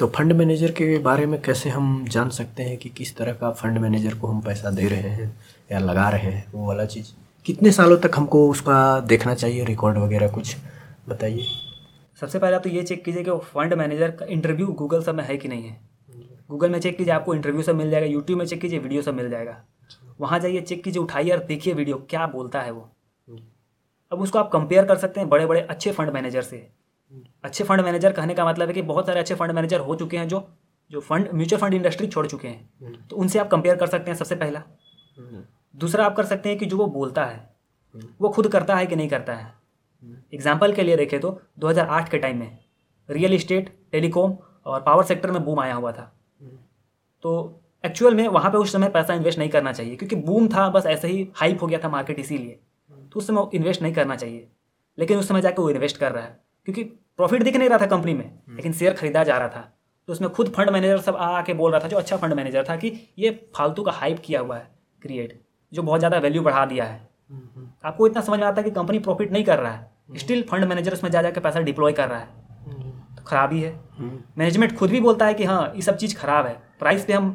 तो फंड मैनेजर के बारे में कैसे हम जान सकते हैं कि किस तरह का फंड मैनेजर को हम पैसा दे रहे हैं या लगा रहे हैं, वो वाला चीज़ कितने सालों तक हमको उसका देखना चाहिए रिकॉर्ड वगैरह, कुछ बताइए। सबसे पहले आप तो ये चेक कीजिए कि वो फंड मैनेजर का इंटरव्यू गूगल सब में है कि नहीं है। गूगल में चेक कीजिए, आपको इंटरव्यू सब मिल जाएगा, यूट्यूब में चेक कीजिए वीडियो सब मिल जाएगा, वहाँ जाइए चेक कीजिए, उठाइए और देखिए वीडियो क्या बोलता है वो। अब उसको आप कंपेयर कर सकते हैं बड़े बड़े अच्छे फंड मैनेजर से। अच्छे फंड मैनेजर कहने का मतलब है कि बहुत सारे अच्छे फंड मैनेजर हो चुके हैं जो जो फंड म्यूचुअल फंड इंडस्ट्री छोड़ चुके हैं, तो उनसे आप कंपेयर कर सकते हैं सबसे पहला। दूसरा आप कर सकते हैं कि जो वो बोलता है वो खुद करता है कि नहीं करता है। एग्जाम्पल के लिए देखें तो दो हज़ार आठ के टाइम में रियल इस्टेट, टेलीकॉम और पावर सेक्टर में बूम आया हुआ था, तो एक्चुअल में वहाँ पे उस समय पैसा इन्वेस्ट नहीं करना चाहिए, क्योंकि बूम था बस ऐसे ही हाइप हो गया था मार्केट, इसीलिए तो उस समय इन्वेस्ट नहीं करना चाहिए। लेकिन उस समय जाकर वो इन्वेस्ट कर रहा है क्योंकि प्रॉफिट दिख नहीं रहा था कंपनी में, लेकिन शेयर खरीदा जा रहा था। तो उसमें खुद फंड मैनेजर सब आके बोल रहा था, जो अच्छा फंड मैनेजर था, कि ये फालतू का हाइप किया हुआ है क्रिएट, जो बहुत ज़्यादा वैल्यू बढ़ा दिया है। आपको इतना समझ में आता है कि कंपनी प्रॉफिट नहीं कर रहा है, स्टिल फंड मैनेजर उसमें जा जा के पैसा डिप्लॉय कर रहा है, तो खराबी है। मैनेजमेंट खुद भी बोलता है कि हाँ ये सब चीज़ खराब है, प्राइस पे हम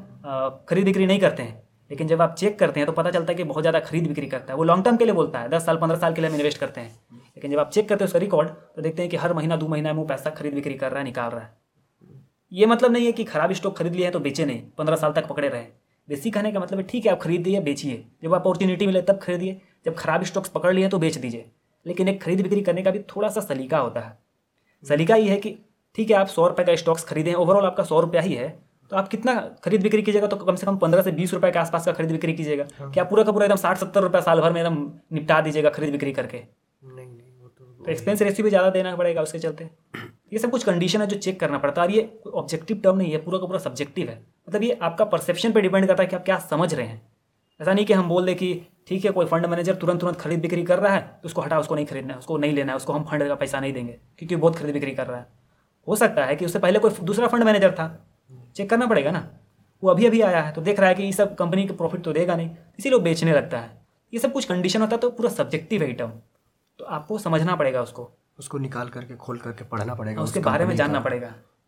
खरीद बिक्री नहीं करते हैं, लेकिन जब आप चेक करते हैं तो पता चलता है कि बहुत ज़्यादा खरीद बिक्री करता है। वो लॉन्ग टर्म के लिए बोलता है, दस साल पंद्रह साल के लिए हम इन्वेस्ट करते हैं, लेकिन जब आप चेक करते हैं उसका रिकॉर्ड तो देखते हैं कि हर महीना दो महीना में वो पैसा खरीद बिक्री कर रहा है, निकाल रहा है। ये मतलब नहीं है कि खराब स्टॉक खरीद लिए हैं तो बेचे नहीं, पंद्रह साल तक पकड़े रहे। बेसी कहने का मतलब है ठीक है आप खरीदिए बेचिए, जब अपॉर्चुनिटी मिले तब खरीदिए, जब खराब स्टॉक्स पकड़ लिए तो बेच दीजिए। लेकिन एक खरीद बिक्री करने का भी थोड़ा सा सलीका होता है। सलीका ये है कि ठीक है आप सौ रुपये का स्टॉक्स खरीदें, ओवरऑल आपका सौ रुपया ही है, तो आप कितना खरीद बिक्री कीजिएगा, तो कम से कम पंद्रह से बीस रुपये के आसपास का खरीद बिक्री कीजिएगा। हाँ। क्या पूरा का पूरा एकदम साठ सत्तर रुपये साल भर में एकदम निपटा दीजिएगा खरीद बिक्री करके, नहीं नहीं वो तो, तो एक्सपेंस रेशियो भी ज़्यादा देना पड़ेगा उसके चलते। ये सब कुछ कंडीशन है जो चेक करना पड़ता है, और ये ऑब्जेक्टिव टर्म नहीं है, पूरा का पूरा सब्जेक्टिव है। मतलब ये आपका परसेप्शन पर डिपेंड करता है कि आप क्या समझ रहे हैं। ऐसा नहीं कि हम बोल दें कि ठीक है कोई फंड मैनेजर तुरंत तुरंत खरीद बिक्री कर रहा है, उसको हटा, उसको नहीं खरीदना है, उसको नहीं लेना है, उसको हम फंड का पैसा नहीं देंगे क्योंकि बहुत खरीद बिक्री कर रहा है। हो सकता है कि उससे पहले कोई दूसरा फंड मैनेजर था, चेक करना पड़ेगा ना, वो अभी अभी आया है तो देख रहा है कि ये सब कंपनी के प्रॉफिट तो देगा नहीं, इसीलिए वो बेचने लगता है। ये सब कुछ कंडीशन होता है, तो पूरा सब्जेक्टिव है टर्म, तो आपको समझना पड़ेगा, उसको उसको निकाल करके खोल करके पढ़ना पड़ेगा, उसके बारे में जानना पड़ेगा,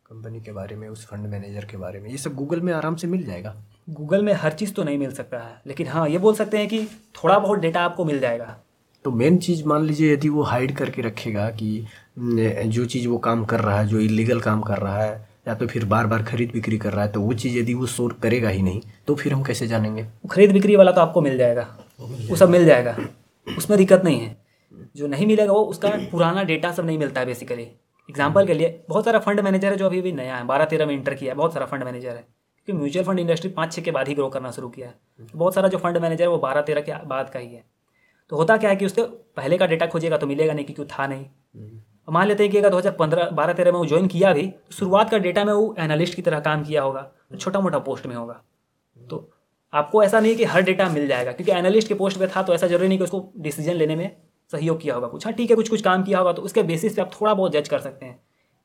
कंपनी के बारे में, उस फंड मैनेजर के बारे में। ये सब गूगल में आराम से मिल जाएगा। गूगल में हर चीज़ तो नहीं मिल सकता है, लेकिन हाँ ये बोल सकते हैं कि थोड़ा बहुत डेटा आपको मिल जाएगा। तो मेन चीज़ मान लीजिए यदि वो हाइड करके रखेगा कि जो चीज़ वो काम कर रहा है, जो इलीगल काम कर रहा है या तो फिर बार बार खरीद बिक्री कर रहा है, तो वो चीज़ यदि वो शोर करेगा ही नहीं तो फिर हम कैसे जानेंगे। खरीद बिक्री वाला तो आपको मिल जाएगा, वो सब मिल जाएगा, उसमें दिक्कत नहीं है। जो नहीं मिलेगा वो उसका पुराना डेटा सब नहीं मिलता है बेसिकली। एग्जाम्पल के लिए बहुत सारा फंड मैनेजर है जो अभी भी नया है, बारह तेरह में इंटर किया है, बहुत सारा फंड मैनेजर है, क्योंकि म्यूचुअल फंड इंडस्ट्री पाँच छः के बाद ही ग्रो करना शुरू किया है। बहुत सारा जो फंड मैनेजर है वो बारह तेरह के बाद का ही है। तो होता क्या है कि उसके पहले का डेटा खोजेगा तो मिलेगा नहीं क्योंकि था नहीं। मान लेते हैं कि अगर दो हज़ार पंद्रह बारह तेरह में वो ज्वाइन किया भी, शुरुआत का डेटा में वो एनालिस्ट की तरह काम किया होगा, छोटा मोटा पोस्ट में होगा। तो आपको ऐसा नहीं कि हर डेटा मिल जाएगा, क्योंकि एनालिस्ट के पोस्ट पे था तो ऐसा जरूरी नहीं कि उसको डिसीजन लेने में सहयोग किया होगा कुछ। हाँ ठीक है कुछ कुछ काम किया होगा, तो उसके बेसिस पे आप थोड़ा बहुत जज कर सकते हैं।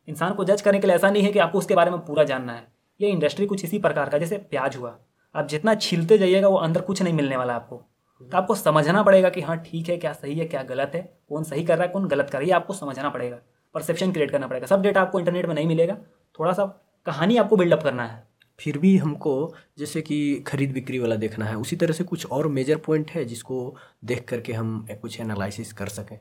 इंसान को जज करने के लिए ऐसा नहीं है कि आपको उसके बारे में पूरा जानना है। ये इंडस्ट्री कुछ इसी प्रकार का, जैसे प्याज हुआ, आप जितना छीलते जाइएगा वो अंदर कुछ नहीं मिलने वाला आपको। तो आपको समझना पड़ेगा कि हाँ ठीक है क्या सही है क्या गलत है, कौन सही कर रहा है कौन गलत कर रहा है, ये आपको समझना पड़ेगा, परसेप्शन क्रिएट करना पड़ेगा। सब डेटा आपको इंटरनेट में नहीं मिलेगा, थोड़ा सा कहानी आपको बिल्डअप करना है। फिर भी हमको जैसे कि खरीद बिक्री वाला देखना है, उसी तरह से कुछ और मेजर पॉइंट है जिसको देख करके हम कुछ एनालिसिस कर सकें।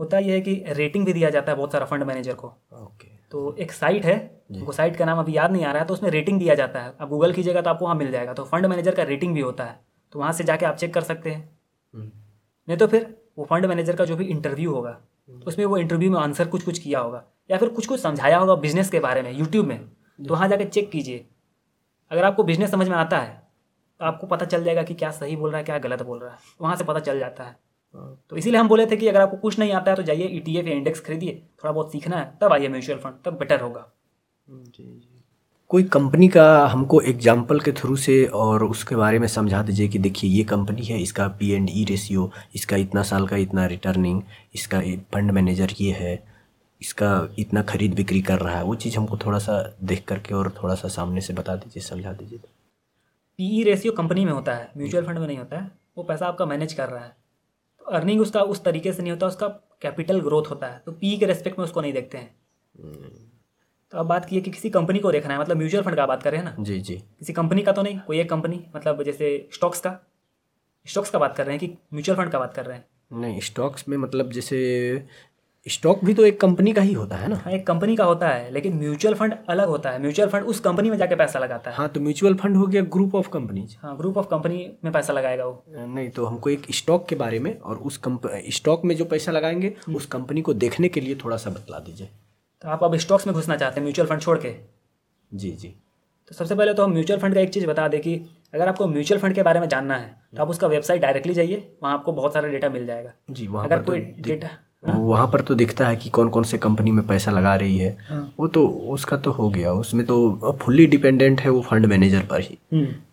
होता यह है कि रेटिंग भी दिया जाता है बहुत सारा फंड मैनेजर को। ओके तो एक साइट है, उनको साइट का नाम अभी याद नहीं आ रहा है, तो उसमें रेटिंग दिया जाता है। आप गूगल कीजिएगा तो आपको वहाँ मिल जाएगा। तो फंड मैनेजर का रेटिंग भी होता है, तो वहाँ से जाके आप चेक कर सकते हैं। नहीं तो फिर वो फंड मैनेजर का जो भी इंटरव्यू होगा उसमें वो इंटरव्यू में आंसर कुछ कुछ किया होगा या फिर कुछ कुछ समझाया होगा बिजनेस के बारे में यूट्यूब में, तो वहाँ जाके चेक कीजिए। अगर आपको बिजनेस समझ में आता है तो आपको पता चल जाएगा कि क्या सही बोल रहा है क्या गलत बोल रहा है, वहाँ से पता चल जाता है। तो इसीलिए हम बोले थे कि अगर आपको कुछ नहीं आता है तो जाइए ई टी एफ या इंडेक्स खरीदिए, थोड़ा बहुत सीखना है तब आइए म्यूचुअल फंड, तब बेटर होगा। कोई कंपनी का हमको एग्जाम्पल के थ्रू से और उसके बारे में समझा दीजिए कि देखिए ये कंपनी है, इसका पी एंड ई रेशियो, इसका इतना साल का इतना रिटर्निंग, इसका फंड मैनेजर ये है, इसका इतना खरीद बिक्री कर रहा है, वो चीज़ हमको थोड़ा सा देख करके और थोड़ा सा सामने से बता दीजिए, समझा दीजिए। पी ई रेशियो कंपनी में होता है, म्यूचुअल फंड में नहीं होता है। वो पैसा आपका मैनेज कर रहा है तो अर्निंग उसका उस तरीके से नहीं होता, उसका कैपिटल ग्रोथ होता है, तो पी ई के रेस्पेक्ट में उसको नहीं देखते हैं। तो अब बात की है कि किसी कंपनी को देखना है, मतलब म्यूचुअल फंड का बात कर रहे हैं ना। जी जी किसी कंपनी का तो नहीं, कोई एक कंपनी, मतलब जैसे स्टॉक्स का स्टॉक्स का बात कर रहे हैं कि म्यूचुअल फंड का बात कर रहे हैं। नहीं स्टॉक्स में मतलब जैसे स्टॉक भी तो एक कंपनी का ही होता है ना। हाँ एक कंपनी का होता है, लेकिन म्यूचुअल फंड अलग होता है। म्यूचुअल फंड उस कंपनी में जाके पैसा लगाता है। हाँ तो म्यूचुअल फंड हो गया ग्रुप ऑफ कंपनीज। हाँ ग्रुप ऑफ कंपनी में पैसा लगाएगा वो। नहीं तो हमको एक स्टॉक के बारे में और उस स्टॉक में जो पैसा लगाएंगे उस कंपनी को देखने के लिए थोड़ा सा बतला दीजिए। तो आप अब स्टॉक्स में घुसना चाहते हैं म्यूचुअल फंड छोड़ के। जी जी तो सबसे पहले तो हम म्यूचुअल फंड का एक चीज़ बता दें कि अगर आपको म्यूचुअल फंड के बारे में जानना है तो आप उसका वेबसाइट डायरेक्टली जाइए, वहाँ आपको बहुत सारा डेटा मिल जाएगा। जी वहाँ अगर पर कोई तो डेटा हाँ? वहाँ पर तो दिखता है कि कौन कौन से कंपनी में पैसा लगा रही है। हाँ। वो तो उसका तो हो गया, उसमें तो फुल्ली डिपेंडेंट है वो फंड मैनेजर पर ही।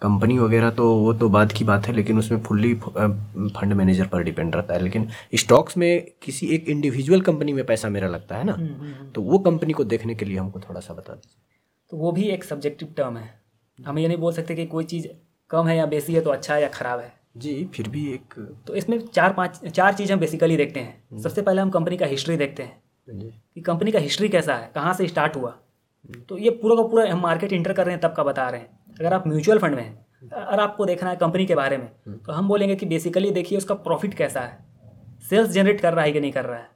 कंपनी वगैरह तो वो तो बाद की बात है, लेकिन उसमें फुल्ली फंड मैनेजर पर डिपेंड रहता है। लेकिन स्टॉक्स में किसी एक इंडिविजुअल कंपनी में पैसा मेरा लगता है ना, तो वो कंपनी को देखने के लिए हमको थोड़ा सा बता दीजिए। तो वो भी एक सब्जेक्टिव टर्म है, हम ये नहीं बोल सकते कि कोई चीज़ कम है या बेसी है तो अच्छा है या ख़राब है। जी फिर भी एक तो इसमें चार पाँच चार चीज़ हम बेसिकली देखते हैं। सबसे पहले हम कंपनी का हिस्ट्री देखते हैं कि कंपनी का हिस्ट्री कैसा है, कहाँ से स्टार्ट हुआ। तो ये पूरा का पूरा हम मार्केट इंटर कर रहे हैं तब का बता रहे हैं। अगर आप म्यूचुअल फंड में हैं अगर आपको देखना है कंपनी के बारे में तो हम बोलेंगे कि बेसिकली देखिए उसका प्रॉफिट कैसा है, सेल्स जनरेट कर रहा है कि नहीं कर रहा है।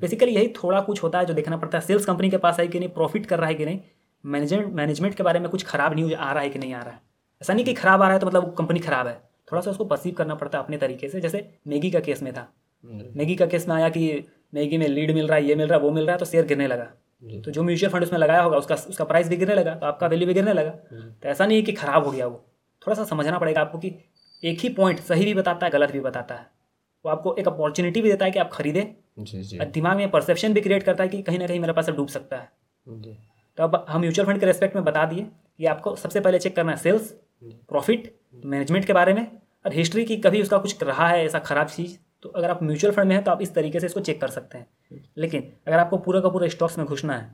बेसिकली यही थोड़ा कुछ होता है जो देखना पड़ता है, सेल्स कंपनी के पास है कि नहीं, प्रॉफिट कर रहा है कि नहीं, मैनेजमेंट मैनेजमेंट के बारे में कुछ खराब न्यूज आ रहा है कि नहीं आ रहा है। ऐसा नहीं कि खराब आ रहा है तो मतलब कंपनी खराब है, थोड़ा सा उसको परसीव करना पड़ता है अपने तरीके से। जैसे मैगी का केस में था, मैगी का केस में आया कि मैगी में लीड मिल रहा है, ये मिल रहा है, वो मिल रहा है, तो शेयर गिरने लगा, तो जो म्यूचुअल फंड उसमें लगाया होगा उसका उसका प्राइस भी गिरने लगा, तो आपका वैल्यू भी गिरने लगा। तो ऐसा नहीं है कि खराब हो गया वो, थोड़ा सा समझना पड़ेगा आपको कि एक ही पॉइंट सही भी बताता है गलत भी बताता है, वो आपको एक अपॉर्चुनिटी भी देता है कि आप खरीदें, और दिमाग में परसेप्शन भी क्रिएट करता है कि कहीं ना कहीं मेरा पैसा डूब सकता है। तो अब हम म्यूचुअल फंड के रेस्पेक्ट में बता दिए कि आपको सबसे पहले चेक करना है सेल्स, प्रॉफिट, मैनेजमेंट के बारे में, और हिस्ट्री की कभी उसका कुछ रहा है ऐसा खराब चीज़। तो अगर आप म्यूचुअल फंड में हैं तो आप इस तरीके से इसको चेक कर सकते हैं। लेकिन अगर आपको पूरा का पूरा स्टॉक्स में घुसना है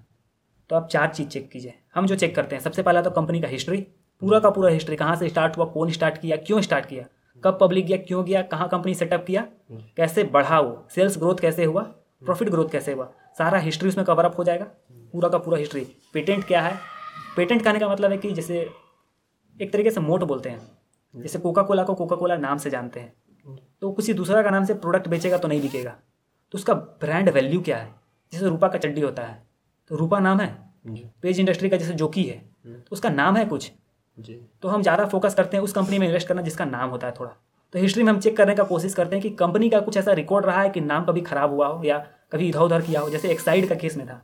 तो आप चार चीज़ चेक कीजिए, हम जो चेक करते हैं। सबसे पहला तो कंपनी का हिस्ट्री, पूरा का पूरा हिस्ट्री, कहाँ से स्टार्ट हुआ, कौन स्टार्ट किया, क्यों स्टार्ट किया, कब पब्लिक गया, क्यों गया, कहाँ कंपनी सेटअप किया, कैसे बढ़ा वो, सेल्स ग्रोथ कैसे हुआ, प्रॉफिट ग्रोथ कैसे हुआ, सारा हिस्ट्री उसमें कवर अप हो जाएगा, पूरा का पूरा हिस्ट्री। पेटेंट क्या है, पेटेंट कहने का मतलब है कि जैसे एक तरीके से मोट बोलते हैं, जैसे कोका कोला को कोका कोला नाम से जानते हैं, तो किसी दूसरा का नाम से प्रोडक्ट बेचेगा तो नहीं बिकेगा, तो उसका ब्रांड वैल्यू क्या है। जैसे रूपा का चड्डी होता है तो रूपा नाम है, पेज इंडस्ट्री का जैसे जोकी है तो उसका नाम है कुछ, तो हम ज़्यादा फोकस करते हैं उस कंपनी में इन्वेस्ट करना जिसका नाम होता है थोड़ा। तो हिस्ट्री में हम चेक करने का कोशिश करते हैं कि कंपनी का कुछ ऐसा रिकॉर्ड रहा है कि नाम कभी खराब हुआ हो या कभी इधर उधर किया हो। जैसे एक्साइड का केस में था,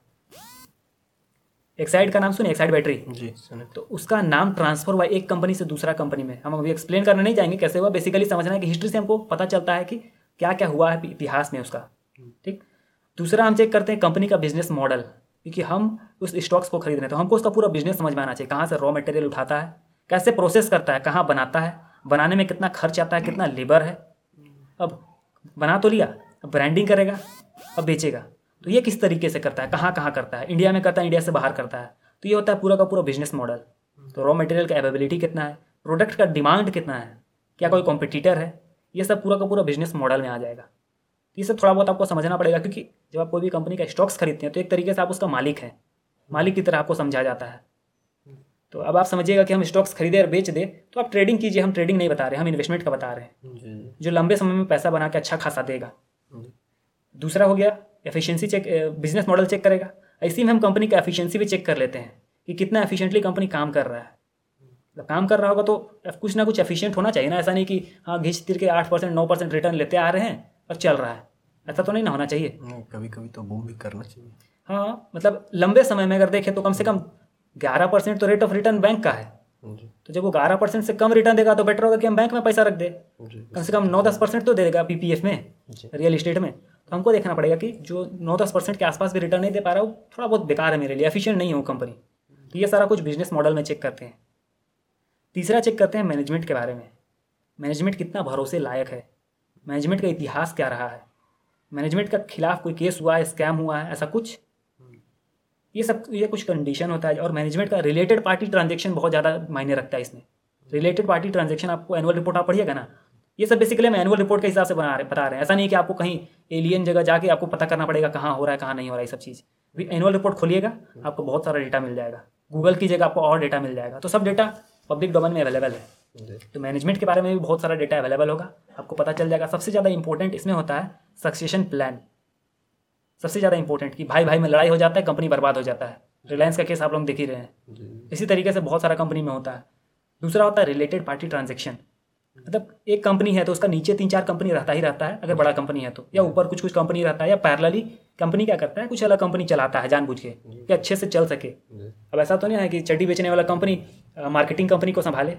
एक्साइड का नाम सुने, एक्साइड बैटरी जी सुने, तो उसका नाम ट्रांसफर हुआ एक कंपनी से दूसरा कंपनी में। हम अभी एक्सप्लेन करने नहीं जाएंगे कैसे हुआ, बेसिकली समझना है कि हिस्ट्री से हमको पता चलता है कि क्या क्या हुआ है इतिहास में उसका। ठीक, दूसरा हम चेक करते हैं कंपनी का बिजनेस मॉडल, क्योंकि हम उस स्टॉक्स को खरीद रहे हैं तो हमको उसका पूरा बिजनेस समझ में आना चाहिए, कहाँ से रॉ मटेरियल उठाता है, कैसे प्रोसेस करता है, कहाँ बनाता है, बनाने में कितना खर्च आता है, कितना लेबर है। अब बना तो लिया, अब ब्रांडिंग करेगा, अब बेचेगा, तो ये किस तरीके से करता है, कहाँ कहाँ करता है, इंडिया में करता है, इंडिया से बाहर करता है, तो ये होता है पूरा का पूरा बिजनेस मॉडल। तो रॉ मटेरियल का अवेलेबिलिटी कितना है, प्रोडक्ट का डिमांड कितना है, क्या कोई कॉम्पिटिटर है, ये सब पूरा का पूरा बिजनेस मॉडल में आ जाएगा। ये सब थोड़ा बहुत आपको समझना पड़ेगा, क्योंकि जब आप कोई भी कंपनी का स्टॉक्स खरीदते हैं तो एक तरीके से आप उसका मालिक हैं, मालिक की तरह आपको समझा जाता है। तो अब आप समझिएगा कि हम स्टॉक्स खरीदे और बेच दे तो आप ट्रेडिंग कीजिए, हम ट्रेडिंग नहीं बता रहे, हम इन्वेस्टमेंट का बता रहे हैं जो लंबे समय में पैसा बना के अच्छा खासा देगा। दूसरा हो गया efficiency check, business model check करेगा, इसी में हम कंपनी का एफिशिएंसी भी चेक कर लेते हैं कि कितना एफिशिएंटली कंपनी काम कर रहा है। तो काम कर रहा होगा तो कुछ ना कुछ एफिशिएंट होना चाहिए ना, ऐसा नहीं कि हाँ घिंच तिर के आठ परसेंट नौ परसेंट रिटर्न लेते आ रहे हैं और चल रहा है, ऐसा तो नहीं ना होना चाहिए, कभी कभी तो बूम भी करना चाहिए। हाँ मतलब लंबे समय में अगर देखें तो कम से कम ग्यारह परसेंट तो रेट ऑफ रिटर्न बैंक का है, तो जब वो ग्यारह परसेंट से कम रिटर्न देगा तो बेटर होगा कि हम बैंक में पैसा रख दे, कम से कम नौ दस परसेंट तो देगा पीपीएफ में, रियल इस्टेट में। तो हमको देखना पड़ेगा कि जो नौ दस परसेंट के आसपास भी रिटर्न नहीं दे पा रहा हो, थोड़ा बहुत बेकार है मेरे लिए, एफिशिएंट नहीं हो कंपनी। तो ये सारा कुछ बिजनेस मॉडल में चेक करते हैं। तीसरा चेक करते हैं मैनेजमेंट के बारे में, मैनेजमेंट कितना भरोसे लायक है, मैनेजमेंट का इतिहास क्या रहा है, मैनेजमेंट का खिलाफ कोई केस हुआ है, स्कैम हुआ है, ऐसा कुछ, ये सब ये कुछ कंडीशन होता है। और मैनेजमेंट का रिलेटेड पार्टी ट्रांजेक्शन बहुत ज़्यादा मायने रखता है इसमें। रिलेटेड पार्टी ट्रांजेक्शन आपको एनुअल रिपोर्ट आप पढ़िएगा ना, ये सब बेसिकली मैं एनुअल रिपोर्ट के हिसाब से बना रहे बता रहे हैं, ऐसा नहीं कि आपको कहीं एलियन जगह जाके आपको पता करना पड़ेगा कहाँ हो रहा है कहाँ नहीं हो रहा है। ये सब चीज़ भी एनुअल रिपोर्ट खोलिएगा, आपको बहुत सारा डेटा मिल जाएगा, गूगल की जगह आपको और डेटा मिल जाएगा, तो सब डेटा पब्लिक डोमेन में अवेलेबल है। तो मैनेजमेंट के बारे में भी बहुत सारा डेटा अवेलेबल होगा, आपको पता चल जाएगा। सबसे ज़्यादा इंपॉर्टेंट इसमें होता है सक्सेशन प्लान, सबसे ज़्यादा इंपॉर्टेंट कि भाई भाई में लड़ाई हो जाता है, कंपनी बर्बाद हो जाता है, रिलायंस का केस आप लोग देख ही रहे हैं, इसी तरीके से बहुत सारा कंपनी में होता है। दूसरा होता है रिलेटेड पार्टी ट्रांजेक्शन, मतलब एक कंपनी है तो उसका नीचे तीन चार कंपनी रहता ही रहता है अगर बड़ा कंपनी है तो, या ऊपर कुछ कुछ कंपनी रहता है, या पैरेलली कंपनी क्या करता है कुछ अलग कंपनी चलाता है जानबूझ के कि अच्छे से चल सके। अब ऐसा तो नहीं है कि चड्डी बेचने वाला कंपनी मार्केटिंग कंपनी को संभाले,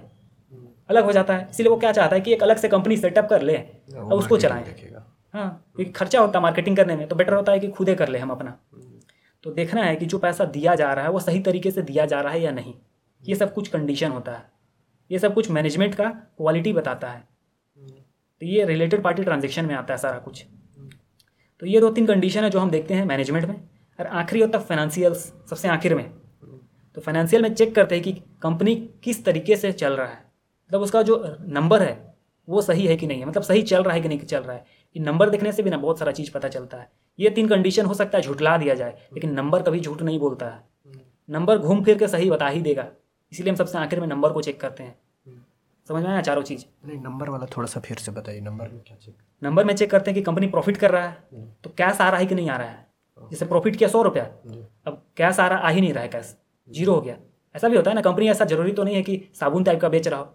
अलग हो जाता है, इसीलिए वो क्या चाहता है कि एक अलग से कंपनी सेटअप कर ले और उसको चलाएँ। हाँ क्योंकि खर्चा होता है मार्केटिंग करने में, तो बेटर होता है कि खुदे कर ले हम अपना। तो देखना है कि जो पैसा दिया जा रहा है वो सही तरीके से दिया जा रहा है या नहीं, ये सब कुछ कंडीशन होता है, ये सब कुछ मैनेजमेंट का क्वालिटी बताता है। तो ये रिलेटेड पार्टी ट्रांजेक्शन में आता है सारा कुछ। तो ये दो तीन कंडीशन है जो हम देखते हैं मैनेजमेंट में। और आखिरी होता है फाइनेंशियल्स, सबसे आखिर में। तो फाइनेंशियल में चेक करते हैं कि कंपनी किस तरीके से चल रहा है, मतलब उसका जो नंबर है वो सही है कि नहीं है, मतलब सही चल रहा है कि नहीं चल रहा है। ये नंबर देखने से भी ना बहुत सारा चीज़ पता चलता है। ये तीन कंडीशन हो सकता है झुटला दिया जाए, लेकिन नंबर कभी झूठ नहीं बोलता है, नंबर घूम फिर के सही बता ही देगा, इसीलिए हम सबसे आखिर में नंबर को चेक करते हैं। समझ में आया चारों चीज़। नहीं, नंबर वाला थोड़ा सा फिर से बताइए, नंबर में क्या चेक? नंबर में चेक करते हैं कि कंपनी प्रॉफिट कर रहा है तो कैश आ रहा है कि नहीं आ रहा है। जैसे प्रॉफिट किया सौ रुपया, अब कैश आ रहा आ ही नहीं रहा है, कैश जीरो हो गया। ऐसा भी होता है ना, कंपनी ऐसा जरूरी तो नहीं है कि साबुन टाइप का बेच रहा हो,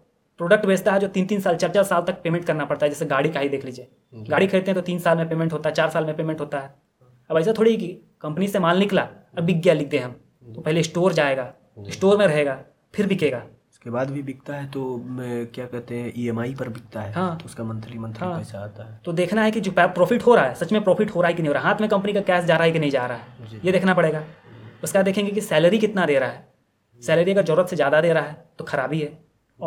प्रोडक्ट बेचता है जो तीन तीन साल चार चार साल तक पेमेंट करना पड़ता है। जैसे गाड़ी का ही देख लीजिए, गाड़ी खरीदते हैं तो तीन साल में पेमेंट होता है, चार साल में पेमेंट होता है। अब ऐसा थोड़ी कि कंपनी से माल निकला अब बिक गया लिख दे हम, तो पहले स्टोर जाएगा, स्टोर में रहेगा, फिर बिकेगा, उसके बाद भी बिकता है। तो क्या कहते हैं, ईएमआई पर बिकता है। हाँ, तो उसका मंथली मंथली पैसा आता है। तो देखना है कि जो प्रॉफिट हो रहा है सच में प्रॉफिट हो रहा है कि नहीं हो रहा, हाथ में कंपनी का कैश जा रहा है कि नहीं जा रहा है, ये देखना पड़ेगा। उसका देखेंगे कि सैलरी कितना दे रहा है, सैलरी अगर ज़रूरत से ज़्यादा दे रहा है तो खराबी है।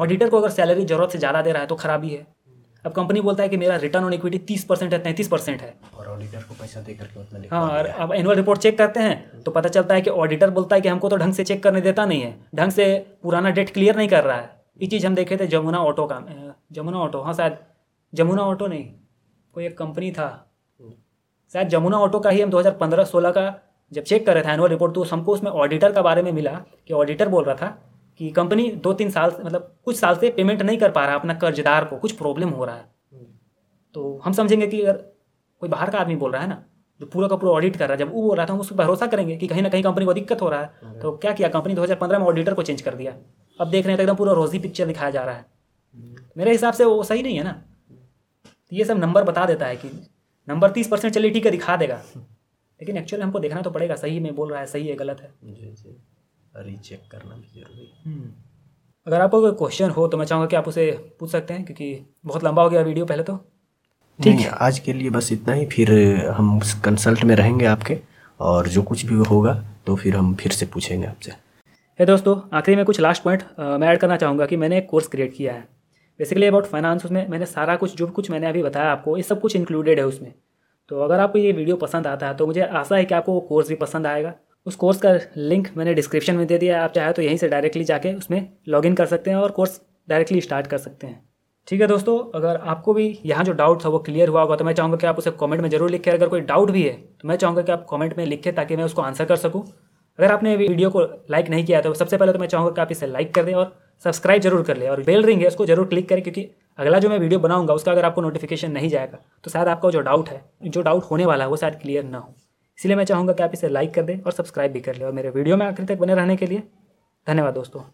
ऑडिटर को अगर सैलरी ज़रूरत से ज़्यादा दे रहा है तो खराबी है। अब कंपनी बोलता है कि मेरा रिटर्न ऑन इक्विटी तीस परसेंट है, तैंतीस परसेंट है, और ऑडिटर को पैसा दे करके उतना लिखा। हाँ, और अब एनुअल रिपोर्ट चेक करते हैं तो पता चलता है कि ऑडिटर बोलता है कि हमको तो ढंग से चेक करने देता नहीं है, ढंग से पुराना डेट क्लियर नहीं कर रहा है। ये चीज़ हम देखे थे जमुना ऑटो का, जमुना ऑटो, हाँ शायद जमुना ऑटो नहीं, कोई एक कंपनी था शायद जमुना ऑटो का ही, हम दो हज़ार पंद्रह सोलह का जब चेक कर रहे थे एनुअल रिपोर्ट तो हमको उसमें ऑडिटर के बारे में मिला कि ऑडिटर बोल रहा था कि कंपनी दो तीन साल मतलब कुछ साल से पेमेंट नहीं कर पा रहा अपना कर्जदार को, कुछ प्रॉब्लम हो रहा है। तो हम समझेंगे कि अगर कोई बाहर का आदमी बोल रहा है ना जो पूरा का पूरा ऑडिट कर रहा है, जब वो बोल रहा था हम उस पर भरोसा करेंगे कि कहीं ना कहीं कंपनी को दिक्कत हो रहा है। तो क्या किया कंपनी दो हज़ार पंद्रह में ऑडिटर को चेंज कर दिया, अब देख रहे हैं तो एकदम पूरा रोजी पिक्चर दिखाया जा रहा है। मेरे हिसाब से वो सही नहीं है ना। तो ये सब नंबर बता देता है कि नंबर तीस परसेंट चलिए ठीक है दिखा देगा, लेकिन एक्चुअली हमको देखना तो पड़ेगा सही में बोल रहा है, सही है गलत है, रीचेक करना भी जरूरी है। अगर आपको कोई क्वेश्चन हो तो मैं चाहूँगा कि आप उसे पूछ सकते हैं, क्योंकि बहुत लंबा हो गया वीडियो पहले तो। ठीक है, आज के लिए बस इतना ही, फिर हम कंसल्ट में रहेंगे आपके, और जो कुछ भी होगा तो फिर हम फिर से पूछेंगे आपसे। हे दोस्तों, आखिरी में कुछ लास्ट पॉइंट मैं ऐड करना चाहूँगा कि मैंने एक कोर्स क्रिएट किया है बेसिकली अबाउट फाइनेंस। उसमें मैंने सारा कुछ जो कुछ मैंने अभी बताया आपको ये सब कुछ इंक्लूडेड है उसमें। तो अगर आपको ये वीडियो पसंद आता है तो मुझे आशा है कि आपको वो कोर्स भी पसंद आएगा। उस कोर्स का लिंक मैंने डिस्क्रिप्शन में दे दिया है, आप चाहे तो यहीं से डायरेक्टली जाके उसमें लॉगिन कर सकते हैं और कोर्स डायरेक्टली स्टार्ट कर सकते हैं। ठीक है दोस्तों, अगर आपको भी यहाँ जो डाउट था वो क्लियर हुआ होगा तो मैं चाहूँगा कि आप उसे कमेंट में जरूर लिखें। अगर कोई डाउट भी है तो मैं चाहूँगा कि आप कमेंट में लिखें ताकि मैं उसको आंसर कर सकूँ। अगर आपने वीडियो को लाइक नहीं किया तो सबसे पहले तो मैं चाहूँगा कि आप इसे लाइक कर दें और सब्सक्राइब जरूर कर लें, और बेल रिंग है उसको जरूर क्लिक करें, क्योंकि अगला जो मैं वीडियो बनाऊंगा उसका अगर आपको नोटिफिकेशन नहीं जाएगा तो शायद आपका जो डाउट है जो डाउट होने वाला है वो शायद क्लियर ना हो। इसलिए मैं चाहूँगा कि आप इसे लाइक कर दें और सब्सक्राइब भी कर लें, और मेरे वीडियो में आखिर तक बने रहने के लिए धन्यवाद दोस्तों।